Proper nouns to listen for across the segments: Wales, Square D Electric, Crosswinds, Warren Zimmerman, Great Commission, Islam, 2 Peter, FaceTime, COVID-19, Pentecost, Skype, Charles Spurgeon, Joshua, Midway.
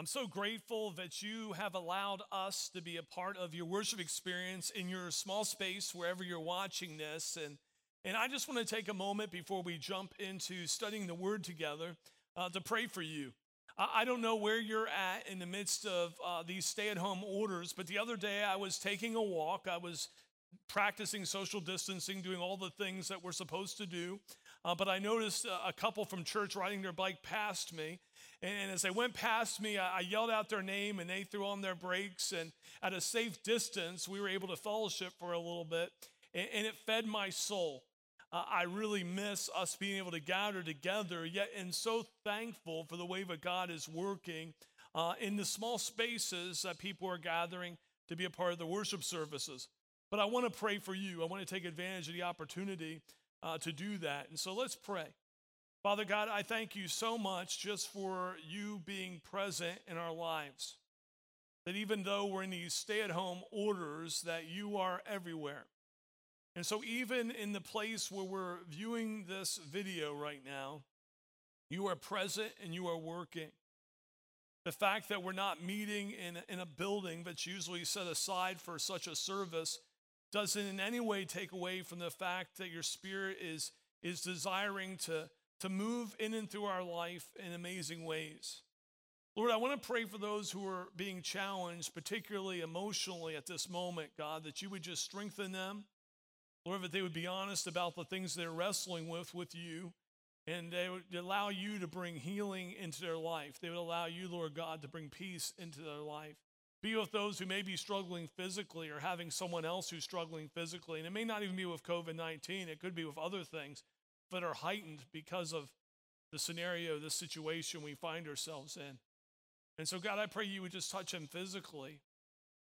I'm so grateful that you have allowed us to be a part of your worship experience in your small space, wherever you're watching this. And I just want to take a moment before we jump into studying the Word together to pray for you. I don't know where you're at in the midst of these stay-at-home orders, but the other day I was taking a walk. I was practicing social distancing, doing all the things that we're supposed to do. But I noticed a couple from church riding their bike past me. And as they went past me, I yelled out their name, and they threw on their brakes. And at a safe distance, we were able to fellowship for a little bit, and it fed my soul. I really miss us being able to gather together, yet and so thankful for the way that God is working in the small spaces that people are gathering to be a part of the worship services. But I want to pray for you. I want to take advantage of the opportunity to do that. And so let's pray. Father God, I thank you so much just for you being present in our lives, that even though we're in these stay-at-home orders, that you are everywhere. And so even in the place where we're viewing this video right now, you are present and you are working. The fact that we're not meeting in a building that's usually set aside for such a service doesn't in any way take away from the fact that your spirit is desiring to move in and through our life in amazing ways. Lord, I want to pray for those who are being challenged, particularly emotionally at this moment, God, that you would just strengthen them. Lord, that they would be honest about the things they're wrestling with you, and they would allow you to bring healing into their life. They would allow you, Lord God, to bring peace into their life. Be with those who may be struggling physically or having someone else who's struggling physically. And it may not even be with COVID-19. It could be with other things that are heightened because of the scenario, the situation we find ourselves in. And so, God, I pray you would just touch them physically.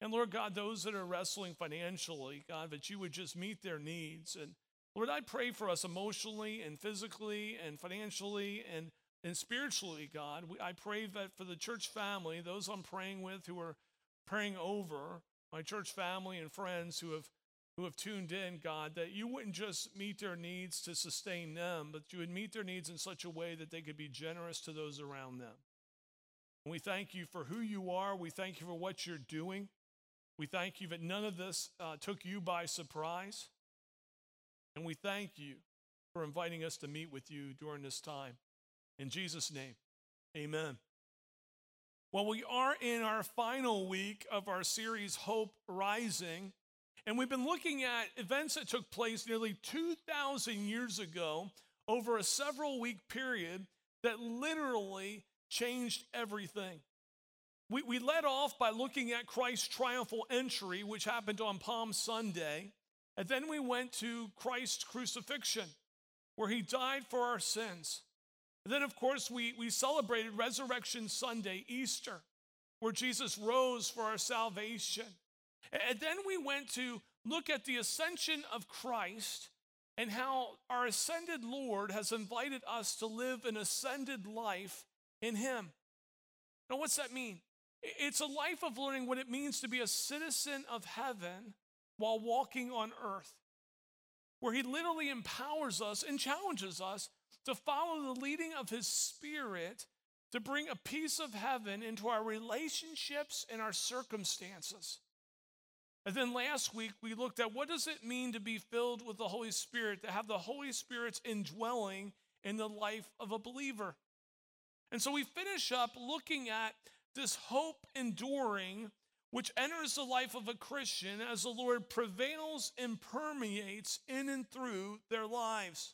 And, Lord God, those that are wrestling financially, God, that you would just meet their needs. And, Lord, I pray for us emotionally and physically and financially and spiritually, God. I pray that for the church family, those I'm praying with who are praying over, my church family and friends who have tuned in, God, that you wouldn't just meet their needs to sustain them, but you would meet their needs in such a way that they could be generous to those around them. And we thank you for who you are. We thank you for what you're doing. We thank you that none of this took you by surprise. And we thank you for inviting us to meet with you during this time. In Jesus' name, amen. Well, we are in our final week of our series, Hope Rising, and we've been looking at events that took place nearly 2,000 years ago over a several-week period that literally changed everything. We led off by looking at Christ's triumphal entry, which happened on Palm Sunday, and then we went to Christ's crucifixion, where he died for our sins. And then, of course, we celebrated Resurrection Sunday, Easter, where Jesus rose for our salvation. And then we went to look at the ascension of Christ and how our ascended Lord has invited us to live an ascended life in him. Now, what's that mean? It's a life of learning what it means to be a citizen of heaven while walking on earth, where he literally empowers us and challenges us to follow the leading of his spirit to bring a piece of heaven into our relationships and our circumstances. And then last week, we looked at what does it mean to be filled with the Holy Spirit, to have the Holy Spirit's indwelling in the life of a believer. And so we finish up looking at this hope enduring, which enters the life of a Christian as the Lord prevails and permeates in and through their lives.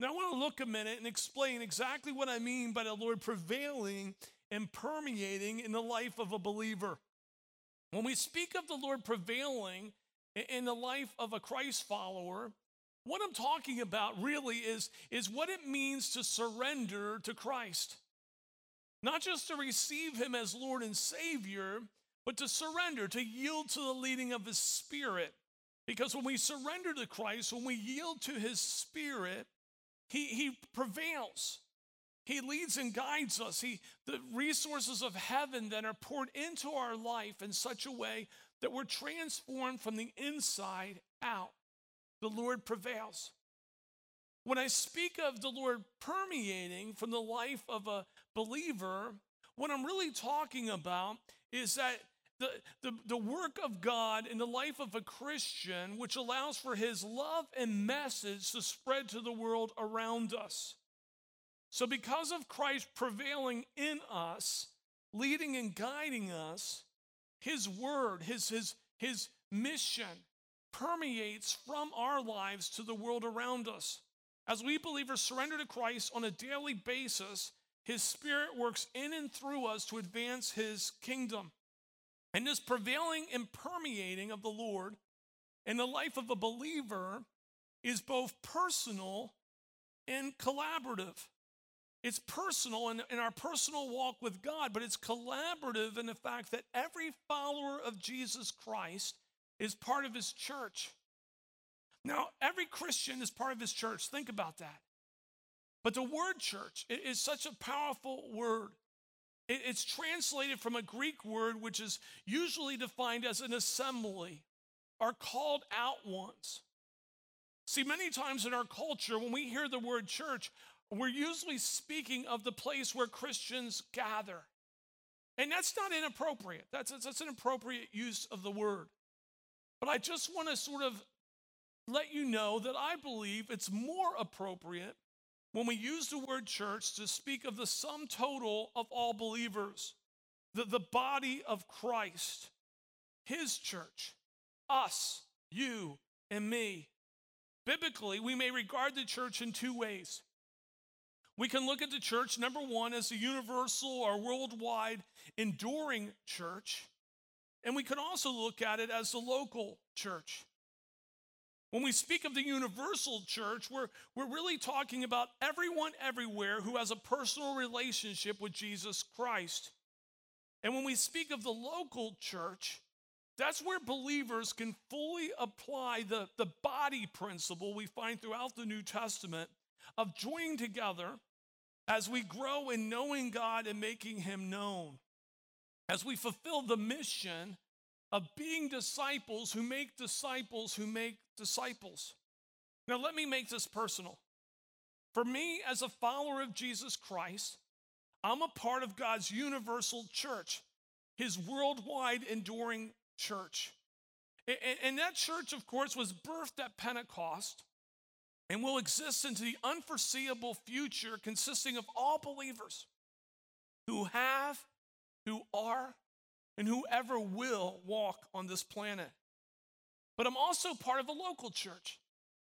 Now I want to look a minute and explain exactly what I mean by the Lord prevailing and permeating in the life of a believer. When we speak of the Lord prevailing in the life of a Christ follower, what I'm talking about really is what it means to surrender to Christ. Not just to receive him as Lord and Savior, but to surrender, to yield to the leading of his Spirit. Because when we surrender to Christ, when we yield to his Spirit, he prevails. He leads and guides us. The resources of heaven then are poured into our life in such a way that we're transformed from the inside out. The Lord prevails. When I speak of the Lord permeating from the life of a believer, What I'm really talking about is that the work of God in the life of a Christian, which allows for his love and message to spread to the world around us. So because of Christ prevailing in us, leading and guiding us, his word, his mission permeates from our lives to the world around us. As we believers surrender to Christ on a daily basis, his Spirit works in and through us to advance his kingdom. And this prevailing and permeating of the Lord in the life of a believer is both personal and collaborative. It's personal in our personal walk with God, but it's collaborative in the fact that every follower of Jesus Christ is part of his church. Now, every Christian is part of his church. Think about that. But the word church is such a powerful word. It's translated from a Greek word, which is usually defined as an assembly, or called out ones. See, many times in our culture, when we hear the word church, we're usually speaking of the place where Christians gather. And that's not inappropriate. That's an appropriate use of the word. But I just want to sort of let you know that I believe it's more appropriate when we use the word church to speak of the sum total of all believers, the body of Christ, his church, us, you, and me. Biblically, we may regard the church in two ways. We can look at the church, number one, as a universal or worldwide enduring church, and we can also look at it as the local church. When we speak of the universal church, we're really talking about everyone everywhere who has a personal relationship with Jesus Christ. And when we speak of the local church, that's where believers can fully apply the body principle we find throughout the New Testament of joining together as we grow in knowing God and making him known, as we fulfill the mission of being disciples who make disciples who make disciples. Now, let me make this personal. For me, as a follower of Jesus Christ, I'm a part of God's universal church, his worldwide enduring church. And that church, of course, was birthed at Pentecost and will exist into the unforeseeable future, consisting of all believers who have, who are, and whoever will walk on this planet. But I'm also part of a local church.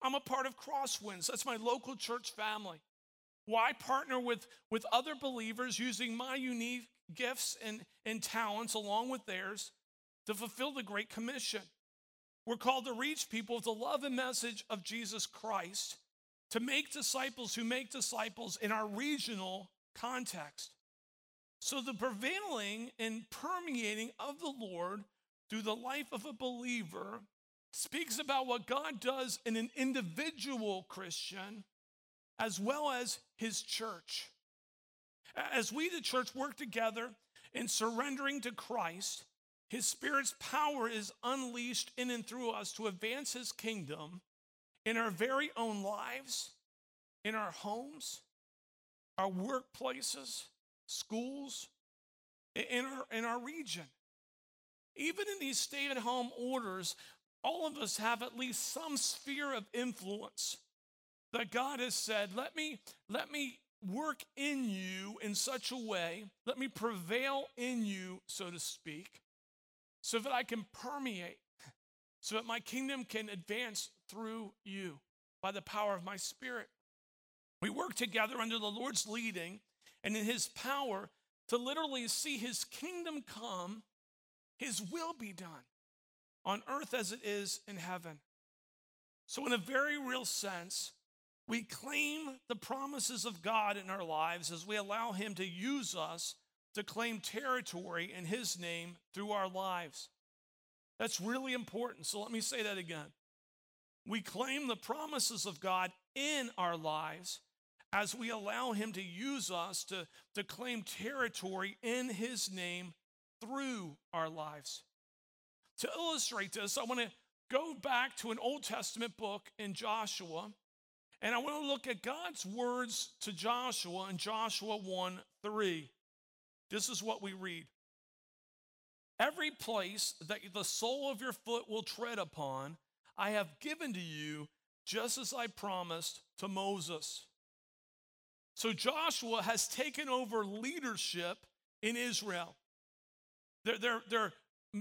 I'm a part of Crosswinds. That's my local church family, where I partner with other believers using my unique gifts and talents along with theirs to fulfill the Great Commission. We're called to reach people with the love and message of Jesus Christ, to make disciples who make disciples in our regional context. So the prevailing and permeating of the Lord through the life of a believer speaks about what God does in an individual Christian as well as his church. As we, the church, work together in surrendering to Christ, his Spirit's power is unleashed in and through us to advance his kingdom in our very own lives, in our homes, our workplaces, schools, in our region. Even in these stay-at-home orders, all of us have at least some sphere of influence that God has said, let me work in you in such a way, let me prevail in you, so to speak, so that I can permeate, so that my kingdom can advance through you by the power of my Spirit. We work together under the Lord's leading and in his power to literally see his kingdom come, his will be done on earth as it is in heaven. So in a very real sense, we claim the promises of God in our lives as we allow him to use us to claim territory in his name through our lives. That's really important. So let me say that again. We claim the promises of God in our lives as we allow him to use us to claim territory in his name through our lives. To illustrate this, I want to go back to an Old Testament book in Joshua, and I want to look at God's words to Joshua in Joshua 1:3. This is what we read. Every place that the sole of your foot will tread upon, I have given to you, just as I promised to Moses. So Joshua has taken over leadership in Israel. They're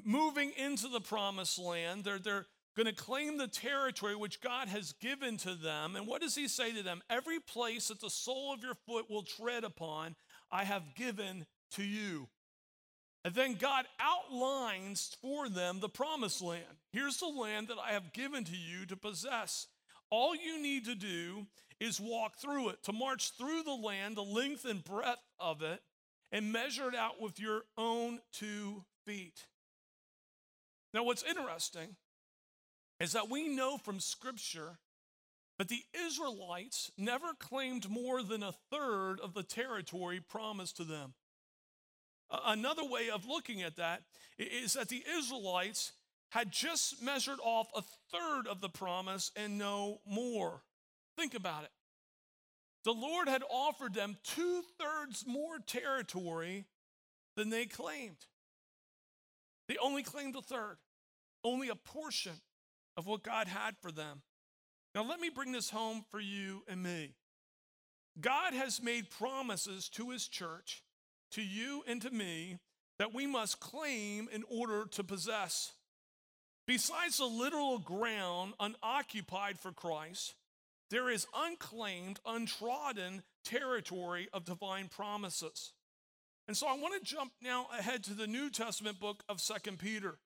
moving into the promised land. They're going to claim the territory which God has given to them. And what does he say to them? Every place that the sole of your foot will tread upon, I have given to you. And then God outlines for them the promised land. Here's the land that I have given to you to possess. All you need to do is walk through it, to march through the land, the length and breadth of it, and measure it out with your own 2 feet. Now, what's interesting is that we know from Scripture that the Israelites never claimed more than 1/3 of the territory promised to them. Another way of looking at that is that the Israelites had just measured off 1/3 of the promise and no more. Think about it. The Lord had offered them 2/3 more territory than they claimed. They only claimed 1/3, only a portion of what God had for them. Now let me bring this home for you and me. God has made promises to his church, to you and to me, that we must claim in order to possess. Besides the literal ground unoccupied for Christ, there is unclaimed, untrodden territory of divine promises. And so I want to jump now ahead to the New Testament book of 2 Peter.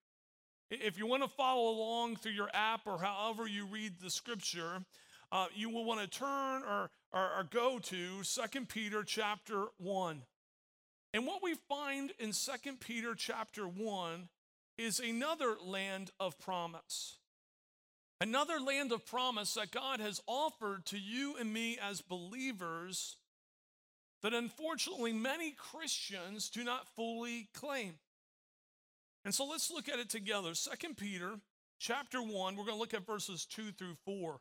If you want to follow along through your app or however you read the Scripture, you will want to turn or go to 2 Peter chapter 1. And what we find in 2 Peter chapter 1 is another land of promise. Another land of promise that God has offered to you and me as believers that unfortunately many Christians do not fully claim. And so let's look at it together. 2 Peter chapter 1, we're going to look at verses 2-4.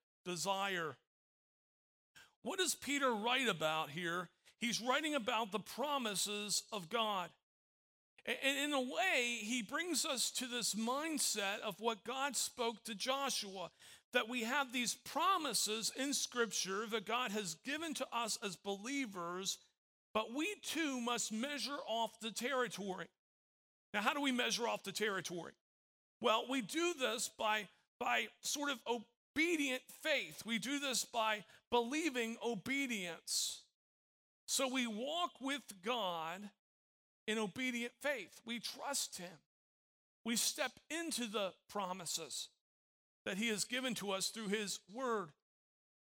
desire. What does Peter write about here? He's writing about the promises of God. And in a way, he brings us to this mindset of what God spoke to Joshua, that we have these promises in Scripture that God has given to us as believers, but we too must measure off the territory. Now, how do we measure off the territory? Well, we do this by sort of obedient faith. We do this by believing obedience. So we walk with God in obedient faith. We trust him. We step into the promises that he has given to us through his word.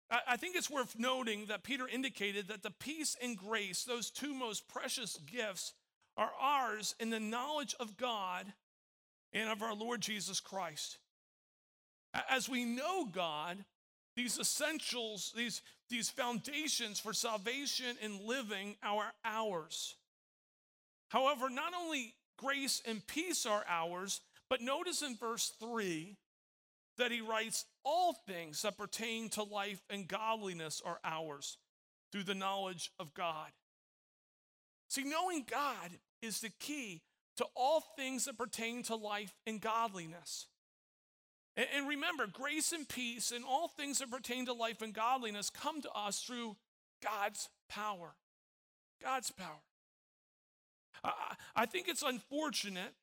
I think it's worth noting that Peter indicated that the peace and grace, those two most precious gifts, are ours in the knowledge of God and of our Lord Jesus Christ. As we know God, these essentials, these foundations for salvation and living are ours. However, not only grace and peace are ours, but notice in verse 3 that he writes, all things that pertain to life and godliness are ours through the knowledge of God. See, knowing God is the key to all things that pertain to life and godliness. And remember, grace and peace and all things that pertain to life and godliness come to us through God's power. God's power. I think it's unfortunate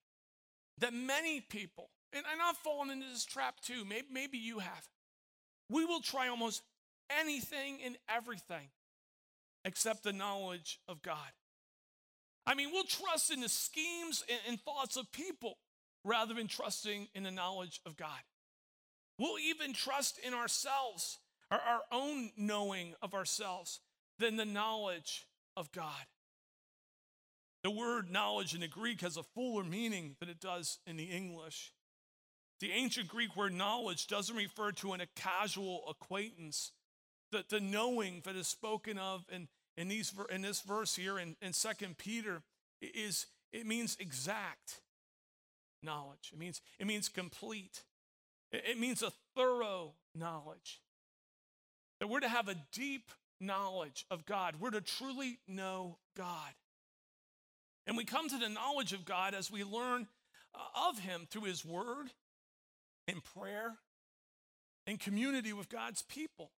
that many people, and I've fallen into this trap too, maybe you have, we will try almost anything and everything except the knowledge of God. I mean, we'll trust in the schemes and thoughts of people rather than trusting in the knowledge of God. We'll even trust in ourselves, or our own knowing of ourselves, than the knowledge of God. The word knowledge in the Greek has a fuller meaning than it does in the English. The ancient Greek word knowledge doesn't refer to a casual acquaintance. The knowing that is spoken of in this verse here in 2 Peter it means exact knowledge. It means complete. It means a thorough knowledge. That we're to have a deep knowledge of God. We're to truly know God. And we come to the knowledge of God as we learn of him through his word, in prayer, in community with God's people.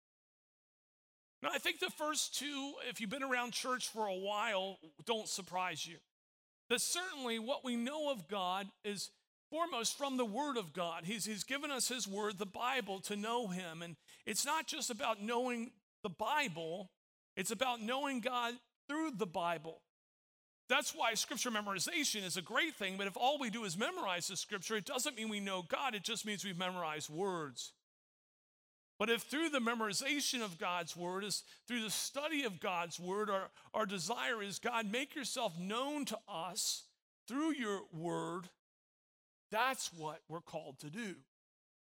Now, I think the first two, if you've been around church for a while, don't surprise you. That certainly what we know of God is foremost from the word of God. He's given us his word, the Bible, to know him. And it's not just about knowing the Bible. It's about knowing God through the Bible. That's why scripture memorization is a great thing, but if all we do is memorize the scripture, it doesn't mean we know God, it just means we've memorized words. But if through the memorization of God's word, is through the study of God's word, our desire is, God, make yourself known to us through your word, that's what we're called to do,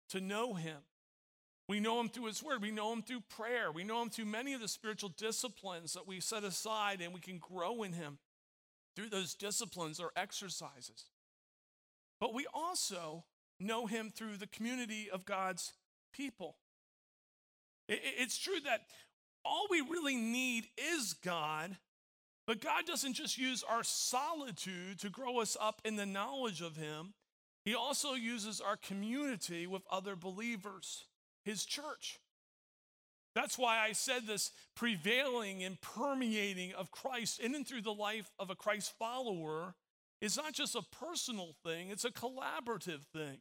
to know him. We know him through his word. We know him through prayer. We know him through many of the spiritual disciplines that we set aside, and we can grow in him through those disciplines or exercises. But we also know him through the community of God's people. It's true that all we really need is God, but God doesn't just use our solitude to grow us up in the knowledge of him. He also uses our community with other believers, his church. That's why I said this prevailing and permeating of Christ in and through the life of a Christ follower is not just a personal thing, it's a collaborative thing.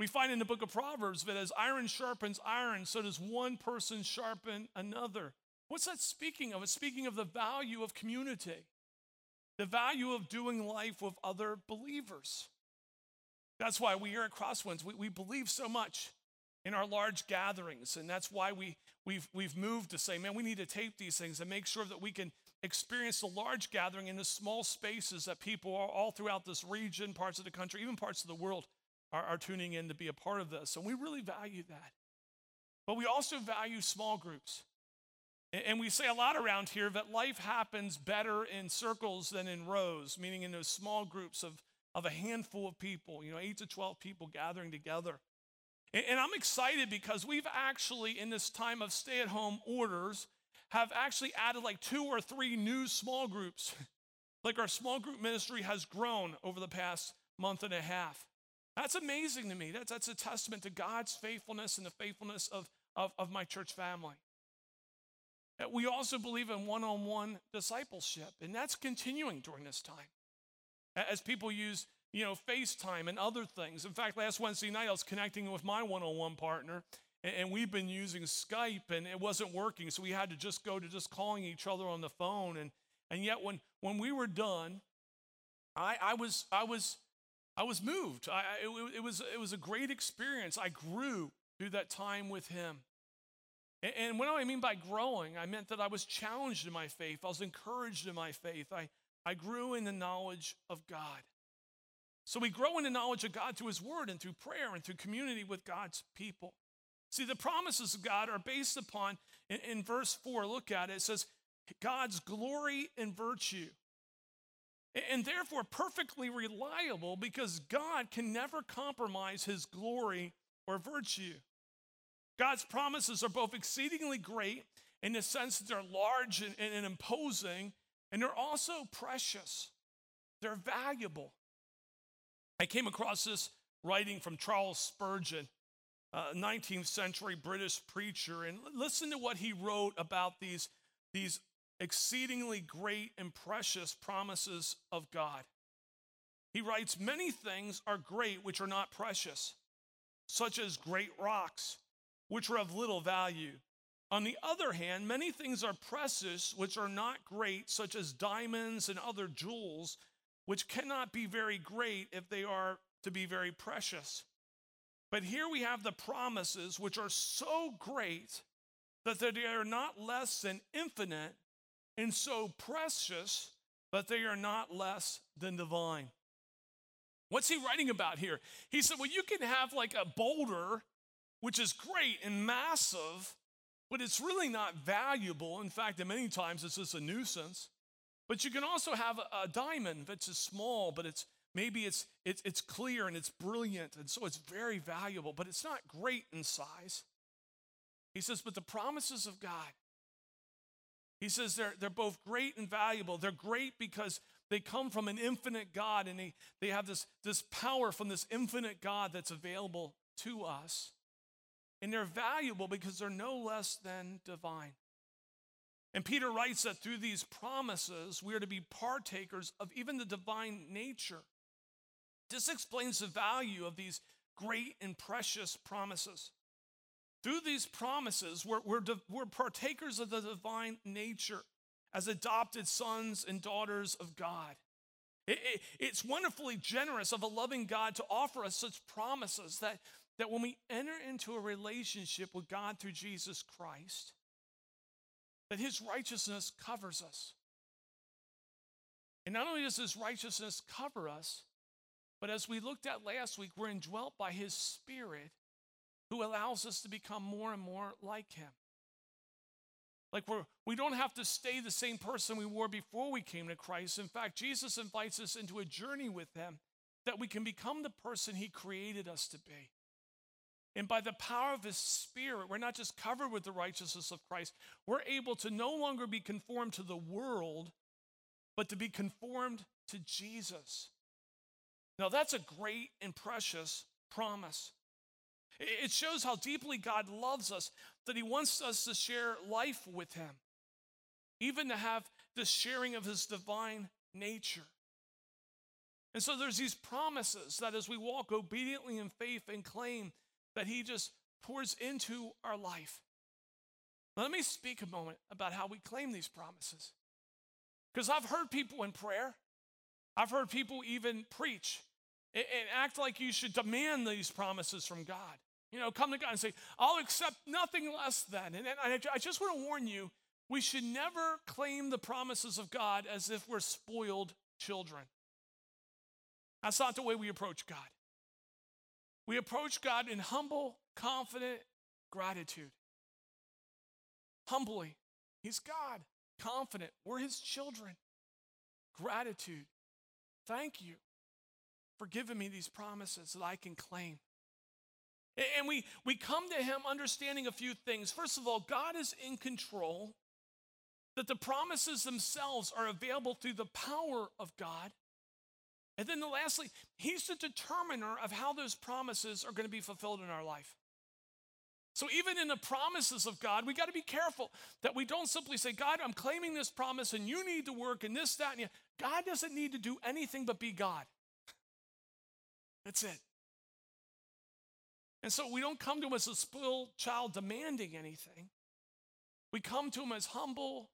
We find in the book of Proverbs that as iron sharpens iron, so does one person sharpen another. What's that speaking of? It's speaking of the value of community, the value of doing life with other believers. That's why we here at Crosswinds, we believe so much in our large gatherings, and that's why we've moved to say, man, we need to tape these things and make sure that we can experience the large gathering in the small spaces that people are all throughout this region, parts of the country, even parts of the world are tuning in to be a part of this, and we really value that. But we also value small groups, and we say a lot around here that life happens better in circles than in rows, meaning in those small groups of a handful of people, 8 to 12 people gathering together. And I'm excited because we've actually, in this time of stay-at-home orders, have actually added like 2 or 3 new small groups. Like our small group ministry has grown over the past month and a half. That's amazing to me. That's a testament to God's faithfulness and the faithfulness of my church family. We also believe in one-on-one discipleship, and that's continuing during this time. As people use FaceTime and other things. In fact, last Wednesday night, I was connecting with my one-on-one partner, and we've been using Skype, and it wasn't working, so we had to just go to just calling each other on the phone. And yet, when we were done, I was moved. It was a great experience. I grew through that time with him. And what do I mean by growing? I meant that I was challenged in my faith. I was encouraged in my faith. I grew in the knowledge of God. So we grow in the knowledge of God through his word and through prayer and through community with God's people. See, the promises of God are based upon, in verse 4, look at it, it says, God's glory and virtue. And therefore perfectly reliable because God can never compromise his glory or virtue. God's promises are both exceedingly great in the sense that they're large and imposing, and they're also precious. They're valuable. I came across this writing from Charles Spurgeon, a 19th century British preacher, and listen to what he wrote about these exceedingly great and precious promises of God. He writes, many things are great which are not precious, such as great rocks, which are of little value. On the other hand, many things are precious which are not great, such as diamonds and other jewels, which cannot be very great if they are to be very precious. But here we have the promises which are so great that they are not less than infinite and so precious but they are not less than divine. What's he writing about here? He said, well, you can have like a boulder, which is great and massive, but it's really not valuable. In fact, many times it's just a nuisance. But you can also have a diamond that's just small, but it's clear and it's brilliant, and so it's very valuable, but it's not great in size. He says, but the promises of God, he says they're both great and valuable. They're great because they come from an infinite God, and they have this power from this infinite God that's available to us. And they're valuable because they're no less than divine. And Peter writes that through these promises, we are to be partakers of even the divine nature. This explains the value of these great and precious promises. Through these promises, we're partakers of the divine nature as adopted sons and daughters of God. It's wonderfully generous of a loving God to offer us such promises that when we enter into a relationship with God through Jesus Christ, that his righteousness covers us. And not only does his righteousness cover us, but as we looked at last week, we're indwelt by his Spirit, who allows us to become more and more like him. Like we don't have to stay the same person we were before we came to Christ. In fact, Jesus invites us into a journey with him that we can become the person he created us to be. And by the power of his Spirit, we're not just covered with the righteousness of Christ. We're able to no longer be conformed to the world, but to be conformed to Jesus. Now, that's a great and precious promise. It shows how deeply God loves us, that he wants us to share life with him, even to have the sharing of his divine nature. And so there's these promises that as we walk obediently in faith and claim that he just pours into our life. Now, let me speak a moment about how we claim these promises. Because I've heard people in prayer, I've heard people even preach and act like you should demand these promises from God. You know, come to God and say, I'll accept nothing less than. And I just want to warn you, we should never claim the promises of God as if we're spoiled children. That's not the way we approach God. We approach God in humble, confident gratitude. Humbly, he's God. Confident, we're his children. Gratitude, thank you for giving me these promises that I can claim. And we come to him understanding a few things. First of all, God is in control, that the promises themselves are available through the power of God. And then lastly, he's the determiner of how those promises are going to be fulfilled in our life. So even in the promises of God, we got to be careful that we don't simply say, God, I'm claiming this promise and you need to work and this, that, and yeah. God doesn't need to do anything but be God. That's it. And so we don't come to him as a spoiled child demanding anything. We come to him as humble,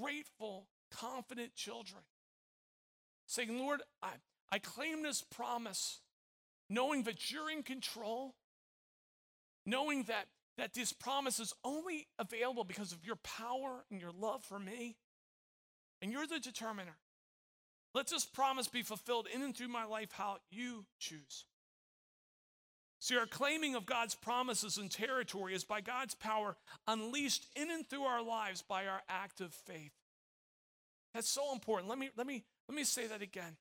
grateful, confident children. Saying, Lord, I claim this promise, knowing that you're in control, knowing that this promise is only available because of your power and your love for me, and you're the determiner. Let this promise be fulfilled in and through my life how you choose. See, our claiming of God's promises and territory is by God's power unleashed in and through our lives by our active faith. That's so important. Let me say that again.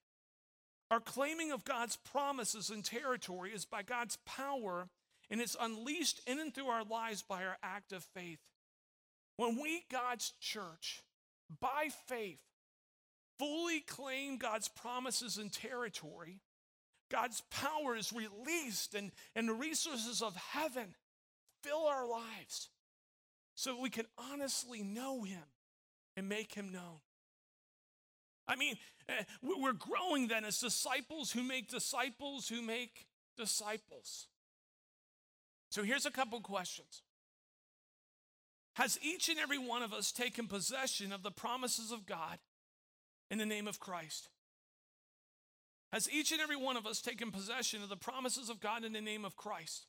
Our claiming of God's promises and territory is by God's power, and it's unleashed in and through our lives by our act of faith. When we, God's church, by faith, fully claim God's promises and territory, God's power is released, and the resources of heaven fill our lives so that we can honestly know him and make him known. I mean, we're growing then as disciples who make disciples who make disciples. So here's a couple questions. Has each and every one of us taken possession of the promises of God in the name of Christ? Has each and every one of us taken possession of the promises of God in the name of Christ?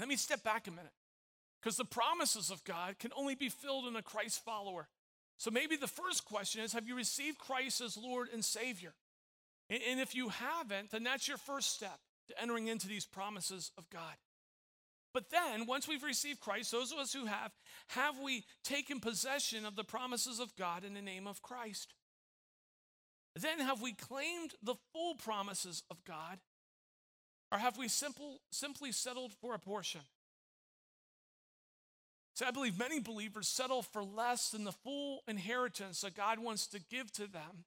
Let me step back a minute, because the promises of God can only be filled in a Christ follower. So maybe the first question is, have you received Christ as Lord and Savior? And if you haven't, then that's your first step to entering into these promises of God. But then, once we've received Christ, those of us who have we taken possession of the promises of God in the name of Christ? Then have we claimed the full promises of God, or have we simply settled for a portion? See, I believe many believers settle for less than the full inheritance that God wants to give to them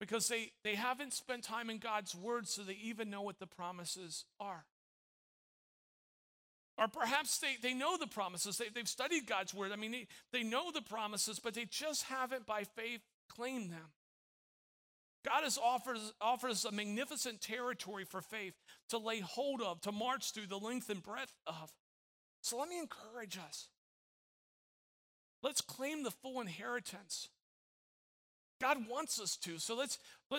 because they haven't spent time in God's word, so they even know what the promises are. Or perhaps they know the promises. They've studied God's word. I mean, they know the promises, but they just haven't by faith claimed them. God offers a magnificent territory for faith to lay hold of, to march through the length and breadth of. So let me encourage us. Let's claim the full inheritance. God wants us to, so let's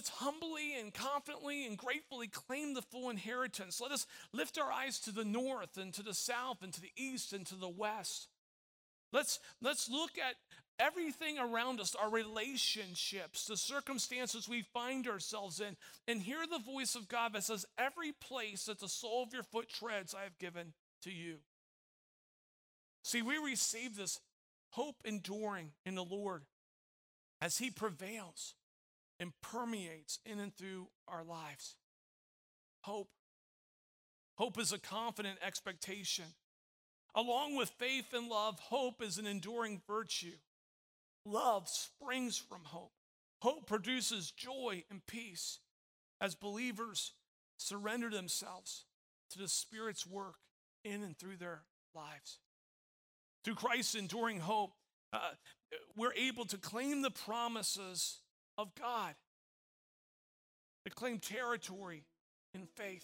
humbly and confidently and gratefully claim the full inheritance. Let us lift our eyes to the north and to the south and to the east and to the west. Let's look at everything around us, our relationships, the circumstances we find ourselves in, and hear the voice of God that says, every place that the sole of your foot treads, I have given to you. See, we receive this hope enduring in the Lord as he prevails and permeates in and through our lives. Hope. Hope is a confident expectation. Along with faith and love, hope is an enduring virtue. Love springs from hope. Hope produces joy and peace as believers surrender themselves to the Spirit's work in and through their lives. Through Christ's enduring hope, we're able to claim the promises of God, to claim territory in faith.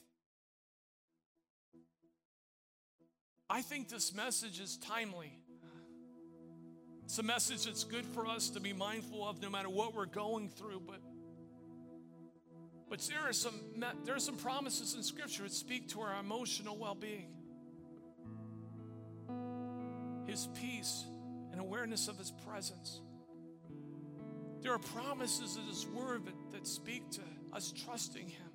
I think this message is timely. It's a message that's good for us to be mindful of no matter what we're going through, but there are some promises in Scripture that speak to our emotional well-being. His peace and awareness of his presence. There are promises in his word that speak to us trusting him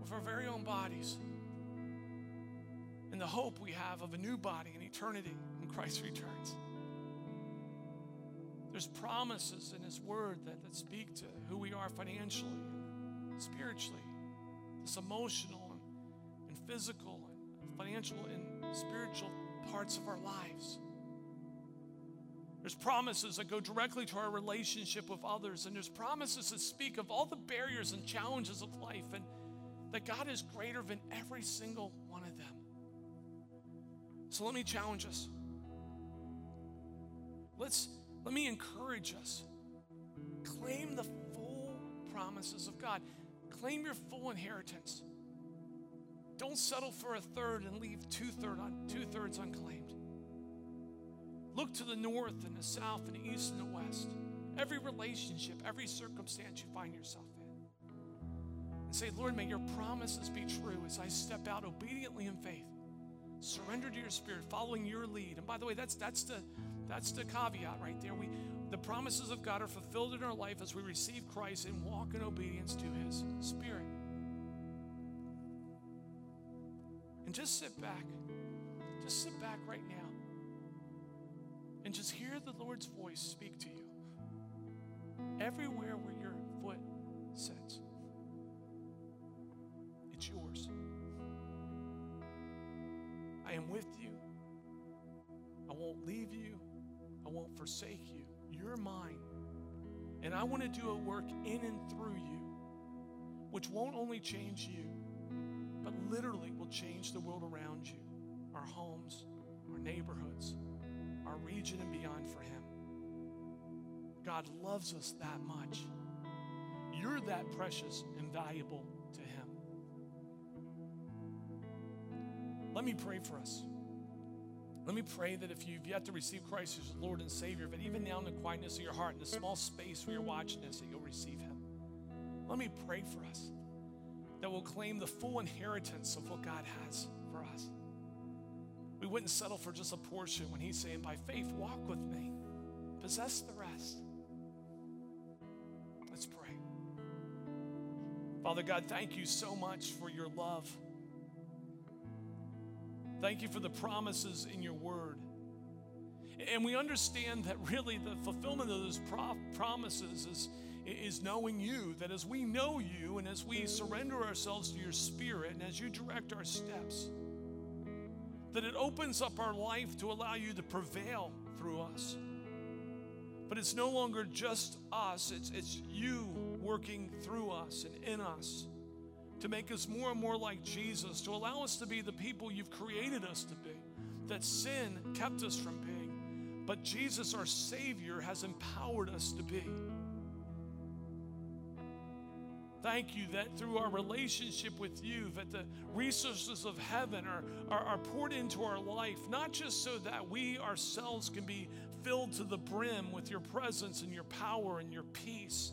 with our very own bodies and the hope we have of a new body in eternity when Christ returns. There's promises in his word that speak to who we are financially, spiritually, this emotional and physical and financial and spiritual parts of our lives. There's promises that go directly to our relationship with others, and there's promises that speak of all the barriers and challenges of life, and that God is greater than every single one of them. So let me challenge us. Let me encourage us. Claim the full promises of God. Claim your full inheritance. Don't settle for a third and leave two-thirds unclaimed. Look to the north and the south and the east and the west. Every relationship, every circumstance you find yourself in. And say, Lord, may your promises be true as I step out obediently in faith. Surrender to your Spirit, following your lead. And by the way, that's the caveat right there. The promises of God are fulfilled in our life as we receive Christ and walk in obedience to his Spirit. And just sit back. Just sit back right now. And just hear the Lord's voice speak to you. Everywhere where your foot sits, it's yours. I am with you. I won't leave you. I won't forsake you. You're mine. And I want to do a work in and through you, which won't only change you, but literally will change the world around you, our homes, our neighborhoods, our region and beyond for him. God loves us that much. You're that precious and valuable to him. Let me pray for us. Let me pray that if you've yet to receive Christ as Lord and Savior, but even now in the quietness of your heart, in the small space where you're watching this, that you'll receive him. Let me pray for us, that will claim the full inheritance of what God has for us. We wouldn't settle for just a portion when he's saying, by faith, walk with me. Possess the rest. Let's pray. Father God, thank you so much for your love. Thank you for the promises in your word. And we understand that really the fulfillment of those promises is knowing you, that as we know you and as we surrender ourselves to your spirit and as you direct our steps, that it opens up our life to allow you to prevail through us. But it's no longer just us, it's you working through us and in us to make us more and more like Jesus, to allow us to be the people you've created us to be, that sin kept us from being, but Jesus, our Savior, has empowered us to be. Thank you that through our relationship with you, that the resources of heaven are poured into our life, not just so that we ourselves can be filled to the brim with your presence and your power and your peace,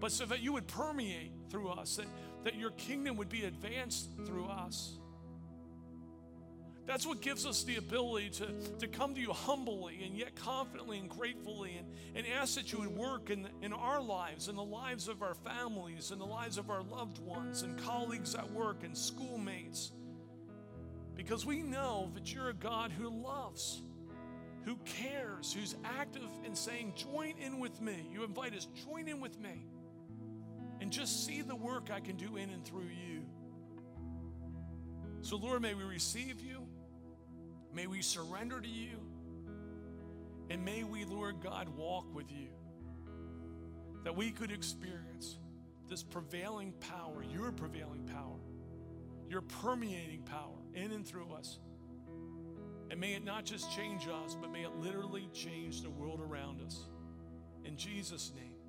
but so that you would permeate through us, that your kingdom would be advanced through us. That's what gives us the ability to come to you humbly and yet confidently and gratefully and ask that you would work in our lives, in the lives of our families, in the lives of our loved ones and colleagues at work and schoolmates. Because we know that you're a God who loves, who cares, who's active in saying, join in with me. You invite us, join in with me. And just see the work I can do in and through you. So Lord, may we receive you, may we surrender to you, and may we, Lord God, walk with you, that we could experience this prevailing power, your prevailing power, your permeating power in and through us. And may it not just change us, but may it literally change the world around us. In Jesus' name.